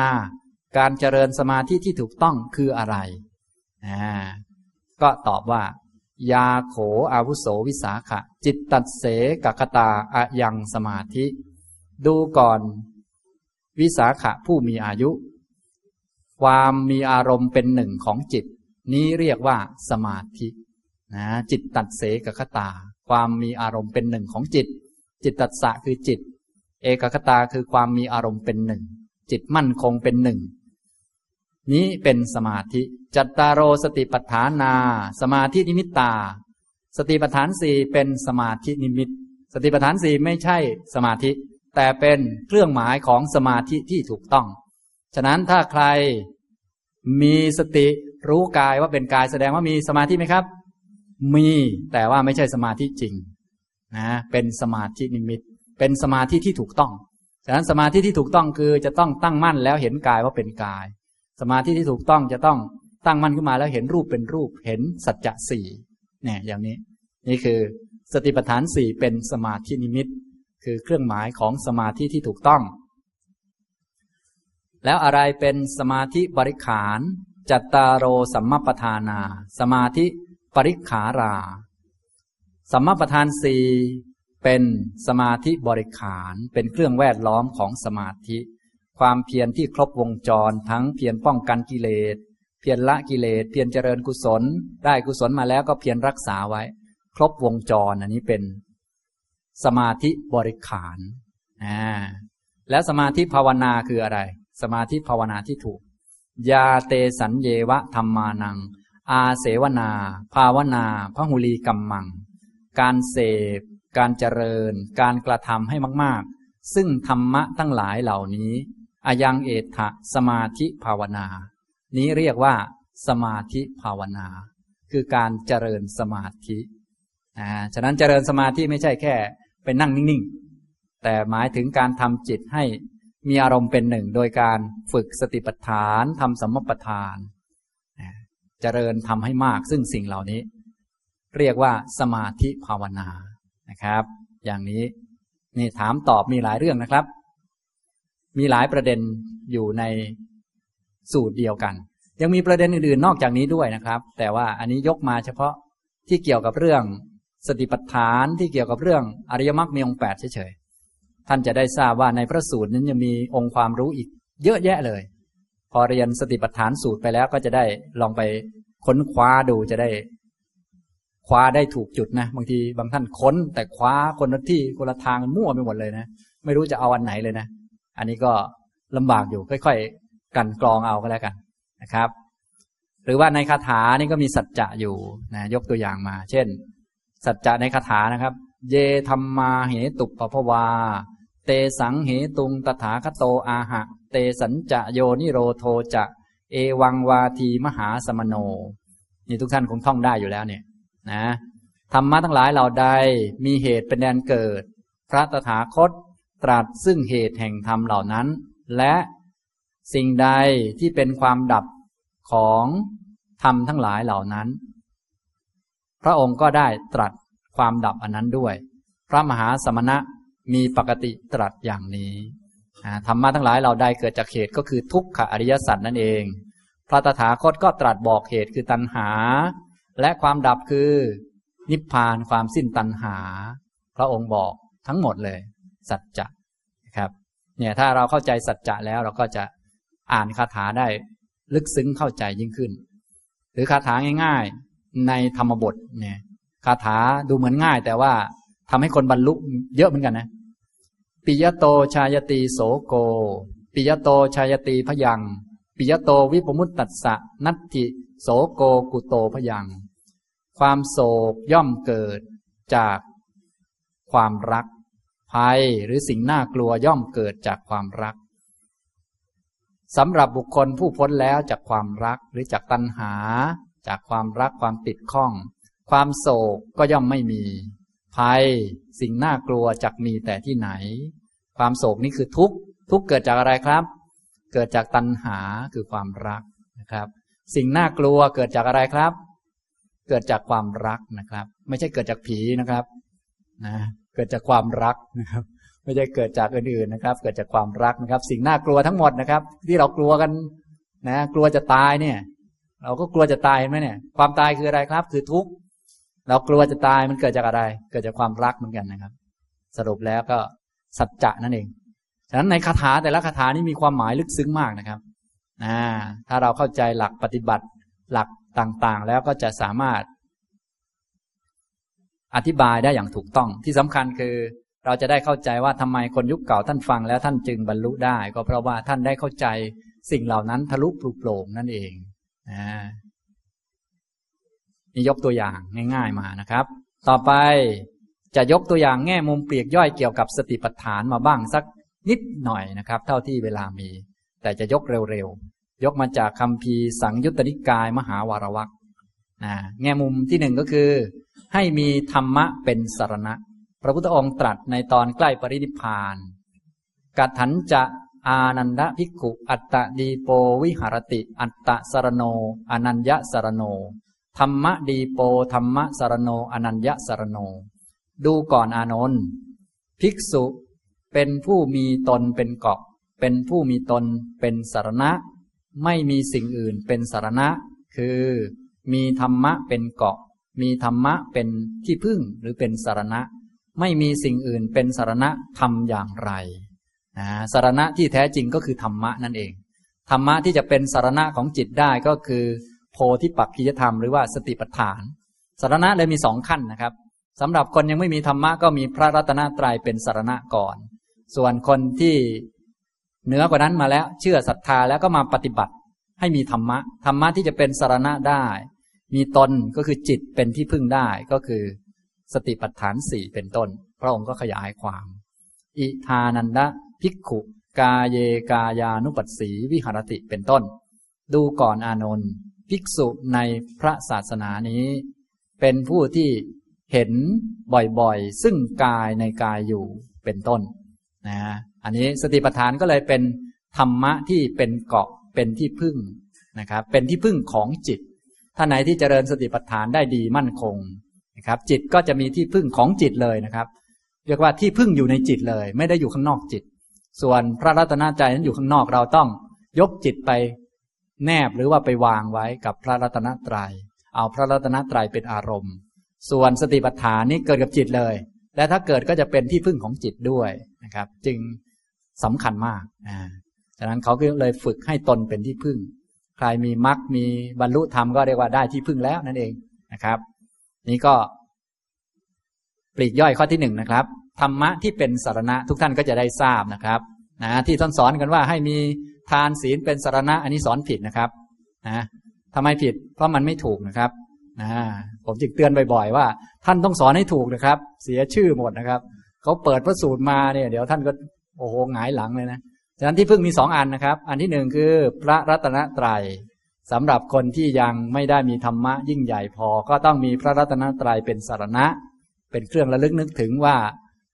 การเจริญสมาธิที่ถูกต้องคืออะไรอ่าก็ตอบว่ายาโขอาวุโสวิสาขะจิตตัสเสกคตาอะยังสมาธิดูก่อนวิสาขะผู้มีอายุความมีอารมณ์เป็นหนึ่งของจิตนี้เรียกว่าสมาธินะจิตตัสเสกคตาความมีอารมณ์เป็นหนึ่งของจิตจิตตัสสะคือจิตเอกคตาคือความมีอารมณ์เป็นหนึ่งจิตมั่นคงเป็นหนึ่งนี้เป็นสมาธิจัตตารโอสติปัฏฐานาสมาธินิมิตตาสติปัฏฐานสี่เป็นสมาธินิมิตสติปัฏฐานสี่ไม่ใช่สมาธิแต่เป็นเครื่องหมายของสมาธิที่ถูกต้องฉะนั้นถ้าใครมีสติรู้กายว่าเป็นกายแสดงว่ามีสมาธิไหมครับมีแต่ว่าไม่ใช่สมาธิจริงนะเป็นสมาธินิมิตเป็นสมาธิที่ถูกต้องฉะนั้นสมาธิที่ถูกต้องคือจะต้องตั้งมั่นแล้วเห็นกายว่าเป็นกายสมาธิที่ถูกต้องจะต้องตั้งมั่นขึ้นมาแล้วเห็นรูปเป็นรูปเห็นสัจจะสี่เนี่ยอย่างนี้นี่คือสติปัฏฐานสี่เป็นสมาธินิมิตคือเครื่องหมายของสมาธิที่ถูกต้องแล้วอะไรเป็นสมาธิบริขารจัตตารโอสัมมัปปทานาสมาธิปริขาราสัมมัปปทานสี่เป็นสมาธิบริขารเป็นเครื่องแวดล้อมของสมาธิความเพียรที่ครบวงจรทั้งเพียรป้องกันกิเลสเพียรละกิเลสเพียรเจริญกุศลได้กุศลมาแล้วก็เพียรรักษาไว้ครบวงจรอันนี้เป็นสมาธิบริขารอ่าแล้วสมาธิภาวนาคืออะไรสมาธิภาวนาที่ถูกยาเตสัญเยวะธัมมานังอาเสวนาภาวนาพหุลีกัมมังการเสพการเจริญการกระทำให้มากๆซึ่งธรรมะทั้งหลายเหล่านี้อายังเอถะสมาธิภาวนานี้เรียกว่าสมาธิภาวนาคือการเจริญสมาธิอ่าฉะนั้นเจริญสมาธิไม่ใช่แค่ไปนั่งนิ่งๆแต่หมายถึงการทำจิตให้มีอารมณ์เป็นหนึ่งโดยการฝึกสติปัฏฐานทำสัมมัปปทานเจริญทำให้มากซึ่งสิ่งเหล่านี้เรียกว่าสมาธิภาวนานะครับอย่างนี้นี่ถามตอบมีหลายเรื่องนะครับมีหลายประเด็นอยู่ในสูตรเดียวกันยังมีประเด็นอื่นๆนอกจากนี้ด้วยนะครับแต่ว่าอันนี้ยกมาเฉพาะที่เกี่ยวกับเรื่องสติปัฏฐานที่เกี่ยวกับเรื่องอริยมรรคมีองค์แปดเฉยๆท่านจะได้ทราบว่าในพระสูตรนั้นยังมีองค์ความรู้อีกเยอะแยะเลยพอเรียนสติปัฏฐานสูตรไปแล้วก็จะได้ลองไปค้นคว้าดูจะได้คว้าได้ถูกจุดนะบางทีบางท่านค้นแต่คว้าคนละที่คนละทางมั่วไปหมดเลยนะไม่รู้จะเอาอันไหนเลยนะอันนี้ก็ลำบากอยู่ค่อยๆกันกรองเอาก็แล้วกันนะครับหรือว่าในคาถานี่ก็มีสัจจะอยู่นะยกตัวอย่างมาเช่นสัจจะในคาถานะครับเยธัมมาเหตุปภวาเตสังเหตุงตถาคโตอาหะเตสัญจะโยนิโรโทจะเอวังวาทีมหาสมโนนี่ทุกท่านคงท่องได้อยู่แล้วเนี่ยนะธรรมะทั้งหลายเหล่าใดมีเหตุเป็นแดนเกิดพระตถาคตตรัสซึ่งเหตุแห่งธรรมเหล่านั้นและสิ่งใดที่เป็นความดับของธรรมทั้งหลายเหล่านั้นพระองค์ก็ได้ตรัสความดับอันนั้นด้วยพระมหาสมณะมีปกติตรัสอย่างนี้ธรรมะทั้งหลายเหล่าใดเกิดจากเหตุก็คือทุกขอริยสัจนั่นเองพระตถาคตก็ตรัสบอกเหตุคือตัณหาและความดับคือนิพพานความสิ้นตัณหาพระองค์บอกทั้งหมดเลยสัจจะนะครับเนี่ยถ้าเราเข้าใจสัจจะแล้วเราก็จะอ่านคาถาได้ลึกซึ้งเข้าใจยิ่งขึ้นหรือคาถาง่ายๆในธรรมบทเนี่ยคาถาดูเหมือนง่ายแต่ว่า ทำให้คนบรรลุเยอะเหมือนกันนะปิยโตชายติโสโกปิยโตชายติพยังปิยโตวิปมุตตัสสะนัตถิโสโกกุโตพยังความโศกย่อมเกิดจากความรักภัยหรือสิ่งน่ากลัวย่อมเกิดจากความรักสำหรับบุคคลผู้พ้นแล้วจากความรักหรือจากตัณหาจากความรักความติดข้องความโศกก็ย่อมไม่มีภัยสิ่งน่ากลัวจักมีแต่ที่ไหนความโศกนี้คือทุกข์ทุกข์เกิดจากอะไรครับเกิดจากตัณหาคือความรักนะครับสิ่งน่ากลัวเกิดจากอะไรครับเกิดจากความรักนะครับไม่ใช่เกิดจากผีนะครับนะเกิดจากความรักนะครับไม่ใช่เกิดจากอื่นๆนะครับเกิดจากความรักนะครับสิ่งน่ากลัวทั้งหมดนะครับที่เรากลัวกันนะกลัวจะตายเนี่ยเราก็กลัวจะตายเห็นไหมเนี่ยความตายคืออะไรครับคือทุกข์เรากลัวจะตายมันเกิดจากอะไรเกิดจากความรักเหมือนกันนะครับสรุปแล้วก็สัจจะนั่นเองฉะนั้นในคาถาแต่ละคาถานี้มีความหมายลึกซึ้งมากนะครับอ่าถ้าเราเข้าใจหลักปฏิบัติหลักต่างๆแล้วก็จะสามารถอธิบายได้อย่างถูกต้องที่สำคัญคือเราจะได้เข้าใจว่าทำไมคนยุคเก่าท่านฟังแล้วท่านจึงบรรลุได้ก็เพราะว่าท่านได้เข้าใจสิ่งเหล่านั้นทะลุปลุกโปร่งนั่นเองอ่านี่ยกตัวอย่างง่ายๆมานะครับต่อไปจะยกตัวอย่างแง่มุมปลีกย่อยเกี่ยวกับสติปัฏฐานมาบ้างสักนิดหน่อยนะครับเท่าที่เวลามีแต่จะยกเร็วๆยกมาจากคัมภีร์สังยุตตนิกายมหาวารวรรคนะแง่มุมที่หนึ่งก็คือให้มีธรรมะเป็นสรณะพระพุทธองค์ตรัสในตอนใกล้ปรินิพพานกัตถัญจะอานันดภิกขุอัตตดีโปวิหรติอัตตสรโนอนัญญสรโนธรรมดีโปธรรมสรโนอนัญญสรโนดูก่อนอานนท์ภิกษุเป็นผู้มีตนเป็นเกาะเป็นผู้มีตนเป็นสรณะไม่มีสิ่งอื่นเป็นสรณะคือมีธรรมะเป็นเกาะมีธรรมะเป็นที่พึ่งหรือเป็นสรณะไม่มีสิ่งอื่นเป็นสรณะทำอย่างไรนะสรณะที่แท้จริงก็คือธรรมะนั่นเองธรรมะที่จะเป็นสรณะของจิตได้ก็คือโพธิปักขิยธรรมหรือว่าสติปัฏฐานสรณะเลยมีสองขั้นนะครับสำหรับคนยังไม่มีธรรมะก็มีพระรัตนตรัยเป็นสรณะก่อนส่วนคนที่เหนือกว่านั้นมาแล้วเชื่อศรัทธาแล้วก็มาปฏิบัติให้มีธรรมะธรรมะที่จะเป็นสรณะได้มีตนก็คือจิตเป็นที่พึ่งได้ก็คือสติปัฏฐานสี่เป็นต้นพระองค์ก็ขยายความอิธานันดะภิกขุกาเยกายานุปัสสีวิหรติเป็นต้นดูก่อนอานนท์ภิกษุในพระศาสนานี้เป็นผู้ที่เห็นบ่อยๆซึ่งกายในกายอยู่เป็นต้นนะอันนี้สติปัฏฐานก็เลยเป็นธรรมะที่เป็นเกาะเป็นที่พึ่งนะครับเป็นที่พึ่งของจิตถ้าไหนที่เจริญสติปัฏฐานได้ดีมั่นคงนะครับจิตก็จะมีที่พึ่งของจิตเลยนะครับเรียกว่าที่พึ่งอยู่ในจิตเลยไม่ได้อยู่ข้างนอกจิตส่วนพระรัตนตรัยนั้นอยู่ข้างนอกเราต้องยกจิตไปแนบหรือว่าไปวางไว้กับพระรัตนตรัยเอาพระรัตนตรัยเป็นอารมณ์ส่วนสติปัฏฐานนี้เกิดกับจิตเลยและถ้าเกิดก็จะเป็นที่พึ่งของจิตด้วยนะครับจึงสำคัญมากนะฉะนั้นเขาก็เลยฝึกให้ตนเป็นที่พึ่งใครมีมรรคมีบรรลุธรรมก็เรียกว่าได้ที่พึ่งแล้วนั่นเองนะครับนี่ก็ปลีกย่อยข้อที่หนึ่งนะครับธรรมะที่เป็นสรณะทุกท่านก็จะได้ทราบนะครับนะที่ท่านสอนกันว่าให้มีทานศีลเป็นสรณะอันนี้สอนผิดนะครับนะทำไมผิดเพราะมันไม่ถูกนะครับนะผมจึงเตือนบ่อยๆว่าท่านต้องสอนให้ถูกนะครับเสียชื่อหมดนะครับเขาเปิดพระสูตรมาเนี่ยเดี๋ยวท่านก็โอ้โหหงายหลังเลยนะฉะนั้นที่พึ่งมีสองอันนะครับอันที่หนึ่งคือพระรัตนตรัยสำหรับคนที่ยังไม่ได้มีธรรมะยิ่งใหญ่พอก็ต้องมีพระรัตนตรัยเป็นสรณะเป็นเครื่องระลึกนึกถึงว่า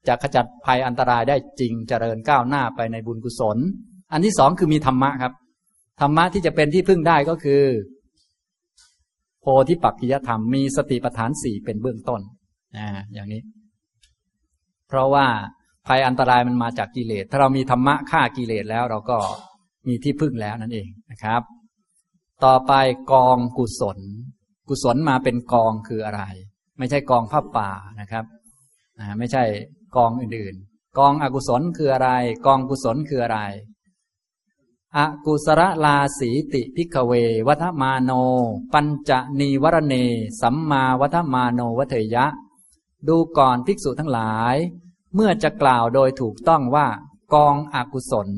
จะขจัดภัยอันตรายได้จริงเจริญก้าวหน้าไปในบุญกุศลอันที่สองคือมีธรรมะครับธรรมะที่จะเป็นที่พึ่งได้ก็คือโพธิปักขิยธรรมมีสติปัฏฐานสี่เป็นเบื้องต้นอ่าอย่างนี้เพราะว่าภัยอันตรายมันมาจากกิเลสถ้าเรามีธรรมะฆ่ากิเลสแล้วเราก็มีที่พึ่งแล้วนั่นเองนะครับต่อไปกองกุศลกุศลมาเป็นกองคืออะไรไม่ใช่กองผ้าป่านะครับอ่าไม่ใช่กองอื่นๆกองอกุศลคืออะไรกองกุศลคืออะไรอกุศลลาสีติภิกขเววัฏมาโนปัญจนีวรเนสัมมาวัฏมาโนวัฏยะ ดูก่อนภิกษุทั้งหลายเมื่อจะกล่าวโดยถูกต้องว่ากองอกุศล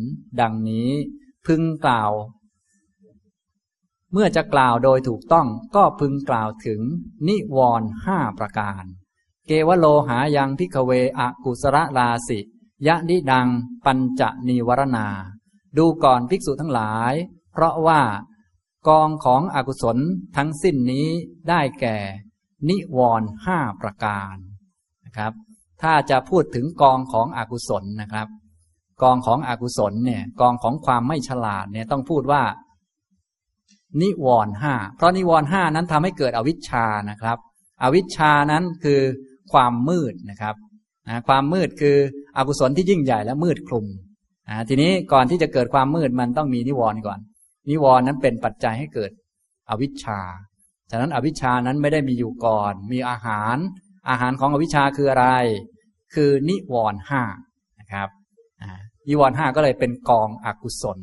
ดังนี้พึงกล่าวเมื่อจะกล่าวโดยถูกต้องก็พึงกล่าวถึงนิวรณ์ห้าประการเกวโลหายังภิกขเวอกุสระราสิยะนิดังปัญจนิวรณาดูก่อนภิกษุทั้งหลายเพราะว่ากองของอกุศลทั้งสิ้นนี้ได้แก่นิวรณ์ห้าประการนะครับถ้าจะพูดถึงกองของอกุศลนะครับกองของอกุศลเนี่ยกองของความไม่ฉลาดเนี่ยต้องพูดว่านิวรณ์ห้าเพราะนิวรณ์ห้านั้นทำให้เกิดอวิชชานะครับอวิชชานั้นคือความมืดนะครับนะความมืดคืออกุศลที่ยิ่งใหญ่และมืดคลุมนะทีนี้ก่อนที่จะเกิดความมืดมันต้องมีนิวรณ์ก่อนนิวรณ์นั้นเป็นปัจจัยให้เกิดอวิชชาฉะนั้นอวิชชานั้นไม่ได้มีอยู่ก่อนมีอาหารอาหารของอวิชชาคืออะไรคือนิวรณ์ห้านะครับนิวรณ์ห้าก็เลยเป็นกองอกุศล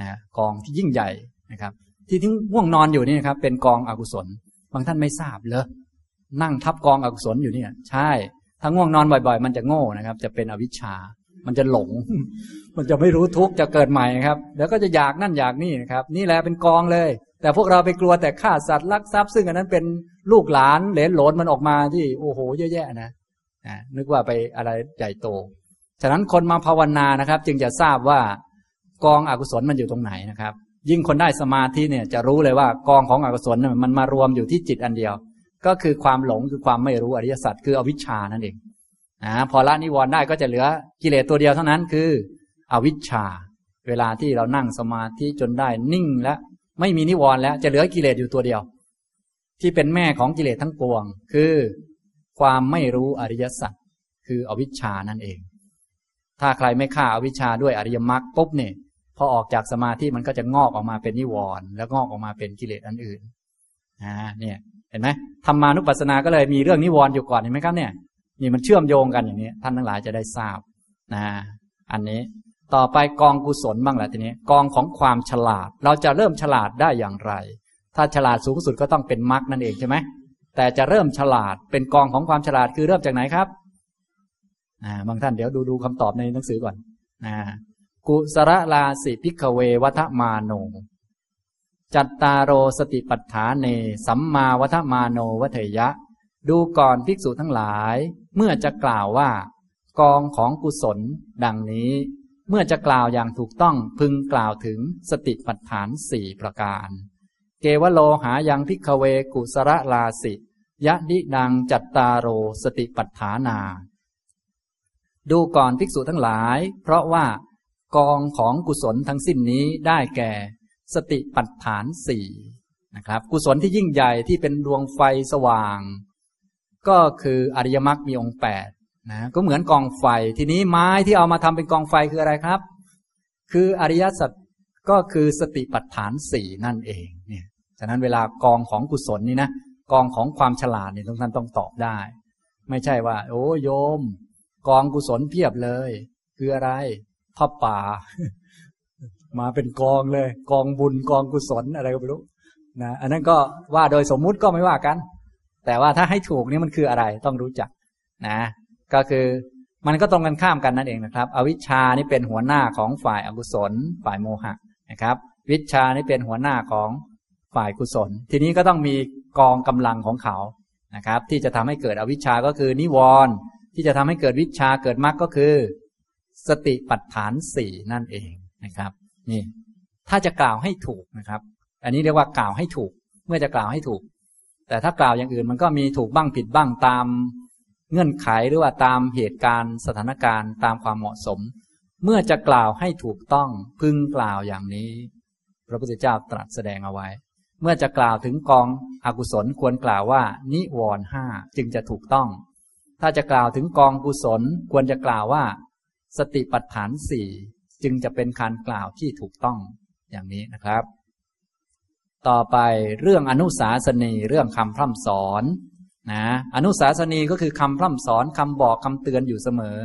นะกองที่ยิ่งใหญ่นะครับที่ที่ง่วงนอนอยู่นี่นะครับเป็นกองอกุศลบางท่านไม่ทราบเลยนั่งทับกองอกุศลอยู่เนี่ยใช่ถ้าง่วงนอนบ่อยๆมันจะโง่นะครับจะเป็นอวิชชามันจะหลงมันจะไม่รู้ทุกข์จะเกิดใหม่ครับแล้วก็จะอยากนั่นอยากนี่นะครับนี่แหละเป็นกองเลยแต่พวกเราไปกลัวแต่ฆ่าสัตว์ลักทรัพย์ซึ่งอันนั้นเป็นลูกหลานเหลนหลนมันออกมาที่โอ้โหเยอะแยะนะนึกว่าไปอะไรใหญ่โตฉะนั้นคนมาภาวนานะครับจึงจะทราบว่ากองอกุศลมันอยู่ตรงไหนนะครับยิ่งคนได้สมาธิเนี่ยจะรู้เลยว่ากองของอกุศลมันมารวมอยู่ที่จิตอันเดียวก็คือความหลงคือความไม่รู้อริยสัจคืออวิชชานั่นเองนะพอละนิวรณ์ได้ก็จะเหลือกิเลสตัวเดียวเท่านั้นคืออวิชชาเวลาที่เรานั่งสมาธิจนได้นิ่งแล้วไม่มีนิวรณ์แล้วจะเหลือกิเลสอยู่ตัวเดียวที่เป็นแม่ของกิเลสทั้งปวงคือความไม่รู้อริยสัจคืออวิชชานั่นเองถ้าใครไม่ฆ่าอวิชชาด้วยอริยมรรคปุ๊บเนี่ยพอออกจากสมาธิมันก็จะงอกออกมาเป็นนิวรณ์แล้วงอกออกมาเป็นกิเลสอันอื่นอ่าเนี่ยเห็นไหมธรรมานุปัสสนาก็เลยมีเรื่องนิวรณ์อยู่ก่อนเห็นไหมครับเนี่ยนี่มันเชื่อมโยงกันอย่างนี้ท่านทั้งหลายจะได้ทราบนะอันนี้ต่อไปกองกุศลบ้างแหละทีนี้กองของความฉลาดเราจะเริ่มฉลาดได้อย่างไรถ้าฉลาดสูงสุดก็ต้องเป็นมรรคนั่นเองใช่ไหมแต่จะเริ่มฉลาดเป็นกองของความฉลาดคือเริ่มจากไหนครับอ่าบางท่านเดี๋ยวดูดูคำตอบในหนังสือก่อนอ่ากุสระราสิภิกขเววัฏมาโนจัตตาโรสติปัฏฐาเนสัมมาวัฏมาโนวัฏยะดูก่อนภิกษุทั้งหลายเมื่อจะกล่าวว่ากองของกุศลดังนี้เมื่อจะกล่าวอย่างถูกต้องพึงกล่าวถึงสติปัฏฐานสี่ประการเกวโลหายังภิกขเวกุสระราสิยะดิดังจัตตาโรสติปัฏฐานาดูก่อนภิกษุทั้งหลายเพราะว่ากองของกุศลทั้งสิ้นนี้ได้แก่สติปัฏฐานสี่นะครับกุศลที่ยิ่งใหญ่ที่เป็นดวงไฟสว่างก็คืออริยมรรคมีองค์แปดนะก็เหมือนกองไฟทีนี้ไม้ที่เอามาทำเป็นกองไฟคืออะไรครับคืออริยสัจก็คือสติปัฏฐานสี่นั่นเองเนี่ยฉะนั้นเวลากองของกุศลนี่นะกองของความฉลาดเนี่ยทุกท่านต้องตอบได้ไม่ใช่ว่าโอ้โยมกองกุศลเพียบเลยคืออะไรผ้าป่ามาเป็นกองเลยกองบุญกองกุศลอะไรก็ไม่รู้นะอันนั้นก็ว่าโดยสมมุติก็ไม่ว่ากันแต่ว่าถ้าให้ถูกนี่มันคืออะไรต้องรู้จักนะก็คือมันก็ตรงกันข้ามกันนั่นเองนะครับอวิชชานี่เป็นหัวหน้าของฝ่ายอกุศลฝ่ายโมหะนะครับวิชชานี่เป็นหัวหน้าของฝ่ายกุศลทีนี้ก็ต้องมีกองกำลังของเขานะครับที่จะทำให้เกิดอวิชชาก็คือนิวรณ์ที่จะทำให้เกิดวิชชาเกิดมรรคก็คือสติปัฏฐานสี่นั่นเองนะครับนี่ถ้าจะกล่าวให้ถูกนะครับอันนี้เรียกว่ากล่าวให้ถูกเมื่อจะกล่าวให้ถูกแต่ถ้ากล่าวอย่างอื่นมันก็มีถูกบ้างผิดบ้างตามเงื่อนไขหรือว่าตามเหตุการณ์สถานการณ์ตามความเหมาะสมเมื่อจะกล่าวให้ถูกต้องพึงกล่าวอย่างนี้พระพุทธเจ้าตรัสแสดงเอาไว้เมื่อจะกล่าวถึงกองอกุศลควรกล่าวว่านิวรณ์ห้าจึงจะถูกต้องถ้าจะกล่าวถึงกองกุศลควรจะกล่าวว่าสติปัฏฐานสี่จึงจะเป็นการกล่าวที่ถูกต้องอย่างนี้นะครับต่อไปเรื่องอนุสาสนีเรื่องคำพร่ำสอนนะอนุสาสนีก็คือคำพร่ำสอนคำบอกคำเตือนอยู่เสมอ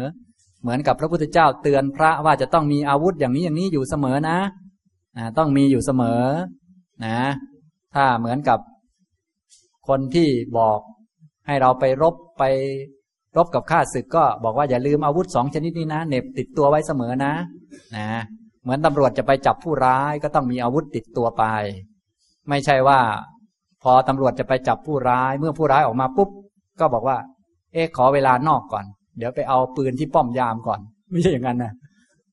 เหมือนกับพระพุทธเจ้าเตือนพระว่าจะต้องมีอาวุธอย่างนี้อย่างนี้อยู่เสมอนะนะต้องมีอยู่เสมอนะถ้าเหมือนกับคนที่บอก ให้เราไปรบไปรบกับข้าศึกก็บอกว่าอย่าลืมอาวุธสองชนิดนี้นะเหน็บติดตัวไว้เสมอนะนะเหมือนตำรวจจะไปจับผู้ร้ายก็ต้องมีอาวุธติดตัวไปไม่ใช่ว่าพอตำรวจจะไปจับผู้ร้ายเมื่อผู้ร้ายออกมาปุ๊บก็บอกว่าเอ๊ะขอเวลานอกก่อนเดี๋ยวไปเอาปืนที่ป้อมยามก่อนไม่ใช่อย่างนั้นนะ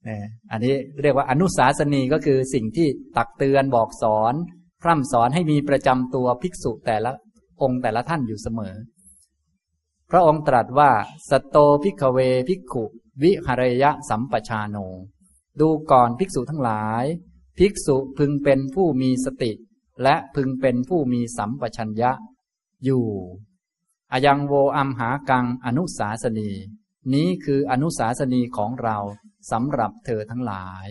นะอันนี้เรียกว่าอนุสาสนีก็คือสิ่งที่ตักเตือนบอกสอนพร่ำสอนให้มีประจำตัวภิกษุแต่ละองค์แต่ละท่านอยู่เสมอพระองค์ตรัสว่าสโตภิกขเวภิกขุวิหารยะสัมปชาโนดูก่อนภิกษุทั้งหลายภิกษุพึงเป็นผู้มีสติและพึงเป็นผู้มีสัมปชัญญะอยู่อยังโวอัมหากังอนุสาสนีนี้คืออนุสาสนีของเราสำหรับเธอทั้งหลาย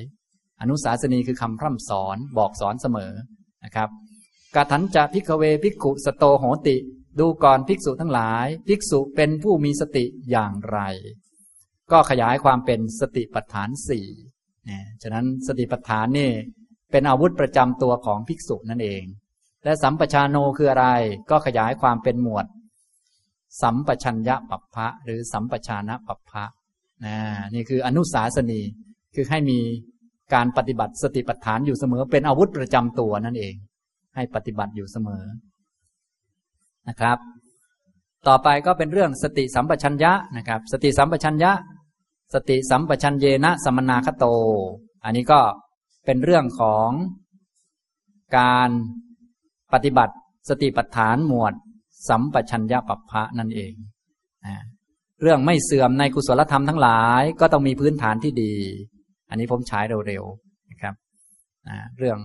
อนุสาสนีคือคำพร่ำสอนบอกสอนเสมอนะครับกาถันจะภิกขเวภิกขุสโตโหติดูก่อนภิกษุทั้งหลายภิกษุเป็นผู้มีสติอย่างไรก็ขยายความเป็นสติปัฏฐานสี่นะฉะนั้นสติปัฏฐานนี่เป็นอาวุธประจำตัวของภิกษุนั่นเองและสัมปชาโนคืออะไรก็ขยายความเป็นหมวดสัมปชัญญะปัปพะหรือสัมปชานะปัปพะนะนี่คืออนุสาสนีคือให้มีการปฏิบัติสติปัฏฐานอยู่เสมอเป็นอาวุธประจำตัวนั่นเองให้ปฏิบัติอยู่เสมอนะครับต่อไปก็เป็นเรื่องสติสัมปชัญญะนะครับสติสัมปชัญญะสติสัมปชัญเยนะสัมมนาคโตอันนี้ก็เป็นเรื่องของการปฏิบัติสติปัฏฐานหมวดสัมปชัญญะปัปพะนั่นเองนะเรื่องไม่เสื่อมในกุศลธรรมทั้งหลายก็ต้องมีพื้นฐานที่ดีอันนี้ผมใช้เร็วๆนะครับนะเรื่อง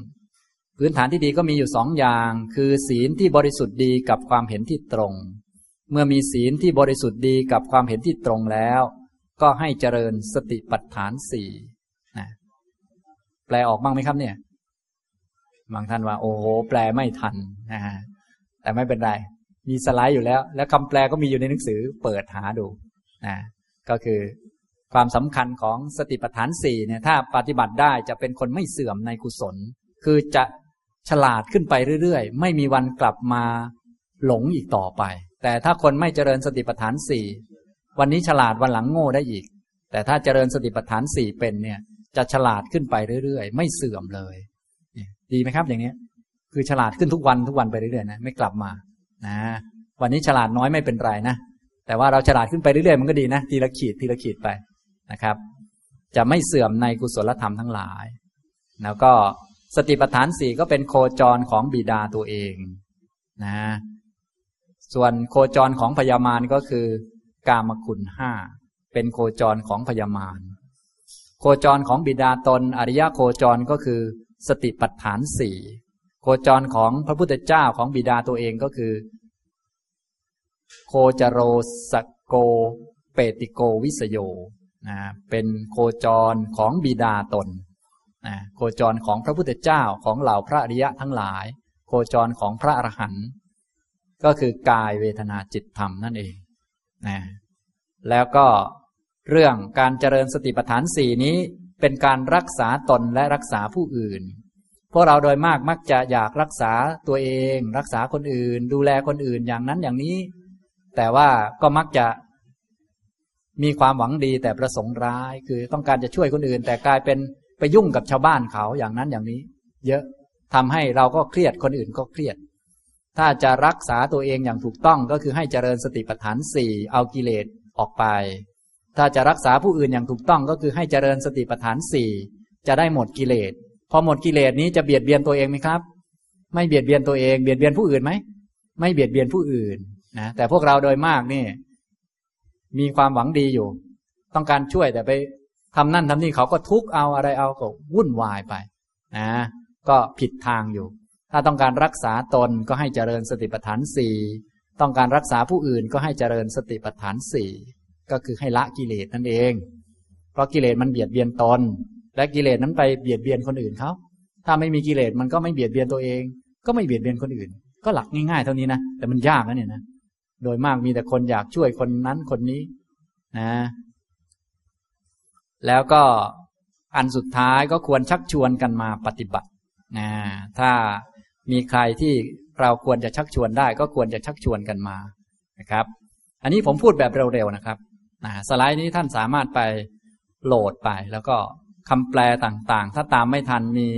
พื้นฐานที่ดีก็มีอยู่สองอย่างคือศีลที่บริสุทธิ์ดีกับความเห็นที่ตรงเมื่อมีศีลที่บริสุทธิ์ดีกับความเห็นที่ตรงแล้วก็ให้เจริญสติปัฏฐานสี่นะแปลออกบ้างไหมครับเนี่ยบางท่านว่าโอ้โหแปลไม่ทันนะฮะแต่ไม่เป็นไรมีสไลด์อยู่แล้วและคำแปลก็มีอยู่ในหนังสือเปิดหาดูนะก็คือความสำคัญของสติปัฏฐานสี่เนี่ยถ้าปฏิบัติได้จะเป็นคนไม่เสื่อมในกุศลคือจะฉลาดขึ้นไปเรื่อยๆไม่มีวันกลับมาหลงอีกต่อไปแต่ถ้าคนไม่เจริญสติปัฏฐานสี่วันนี้ฉลาดวันหลังโง่ได้อีกแต่ถ้าเจริญสติปัฏฐานสี่เป็นเนี่ยจะฉลาดขึ้นไปเรื่อยๆไม่เสื่อมเลยดีไหมครับอย่างนี้คือฉลาดขึ้นทุกวันทุกวันไปเรื่อยๆนะไม่กลับมานะวันนี้ฉลาดน้อยไม่เป็นไรนะแต่ว่าเราฉลาดขึ้นไปเรื่อยๆมันก็ดีนะทีละขีดทีละขีดไปนะครับจะไม่เสื่อมในกุศลธรรมทั้งหลายแล้วก็สติปัฏฐานสี่ก็เป็นโคจรของบิดาตัวเองนะส่วนโคจรของพยามารก็คือกามคุณห้าเป็นโคจรของพยามารโคจรของบิดาตนอริยโคจรก็คือสติปัฏฐานสี่โคจรของพระพุทธเจ้าของบิดาตัวเองก็คือโคจโรสโกเปติโกวิสโยนะเป็นโคจรของบิดาตนนะโคจรของพระพุทธเจ้าของเหล่าพระอริยะทั้งหลายโคจรของพระอรหันต์ก็คือกายเวทนาจิตธรรมนั่นเองนะแล้วก็เรื่องการเจริญสติปัฏฐานสี่นี้เป็นการรักษาตนและรักษาผู้อื่นพวกเราโดยมากมักจะอยากรักษาตัวเองรักษาคนอื่นดูแลคนอื่นอย่างนั้นอย่างนี้แต่ว่าก็มักจะมีความหวังดีแต่ประสงค์ร้ายคือต้องการจะช่วยคนอื่นแต่กลายเป็นไปยุ่งกับชาวบ้านเขาอย่างนั้นอย่างนี้เยอะทำให้เราก็เครียดคนอื่นก็เครียดถ้าจะรักษาตัวเองอย่างถูกต้องก็คือให้เจริญสติปัฏฐานสี่เอากิเลสออกไปถ้าจะรักษาผู้อื่นอย่างถูกต้องก็คือให้เจริญสติปัฏฐานสี่จะได้หมดกิเลสพอหมดกิเลสนี้จะเบียดเบียนตัวเองไหมครับไม่เบียดเบียนตัวเองเบียดเบียนผู้อื่นไหมไม่เบียดเบียนผู้อื่นนะแต่พวกเราโดยมากนี่มีความหวังดีอยู่ต้องการช่วยแต่ไปทำนั่นทำนี่เขาก็ทุกข์เอาอะไรเอาก็วุ่นวายไปนะก็ผิดทางอยู่ถ้าต้องการรักษาตนก็ให้เจริญสติปัฏฐานสี่ต้องการรักษาผู้อื่นก็ให้เจริญสติปัฏฐานสี่ก็คือให้ละกิเลสนั่นเองเพราะกิเลสมันเบียดเบียนตนและกิเลสนั้นไปเบียดเบียนคนอื่นเขาถ้าไม่มีกิเลสมันก็ไม่เบียดเบียนตัวเองก็ไม่เบียดเบียนคนอื่นก็หลักง่ายๆเท่านี้นะแต่มันยากนะเนี่ยนะโดยมากมีแต่คนอยากช่วยคนนั้นคนนี้นะแล้วก็อันสุดท้ายก็ควรชักชวนกันมาปฏิบัตินะถ้ามีใครที่เราควรจะชักชวนได้ก็ควรจะชักชวนกันมา นะครับอันนี้ผมพูดแบบเร็วๆนะครับสไลด์นี้ท่านสามารถไปโหลดไปแล้วก็คำแปลต่างๆถ้าตามไม่ทันมี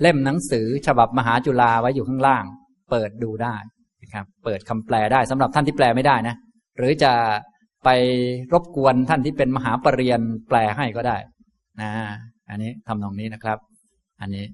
เล่มหนังสือฉบับมหาจุฬาไว้อยู่ข้างล่างเปิดดูได้นะครับเปิดคำแปลได้สำหรับท่านที่แปลไม่ได้นะหรือจะไปรบกวนท่านที่เป็นมหาปริญญาแปลให้ก็ได้นะอันนี้ทำนองนี้นะครับอันนี้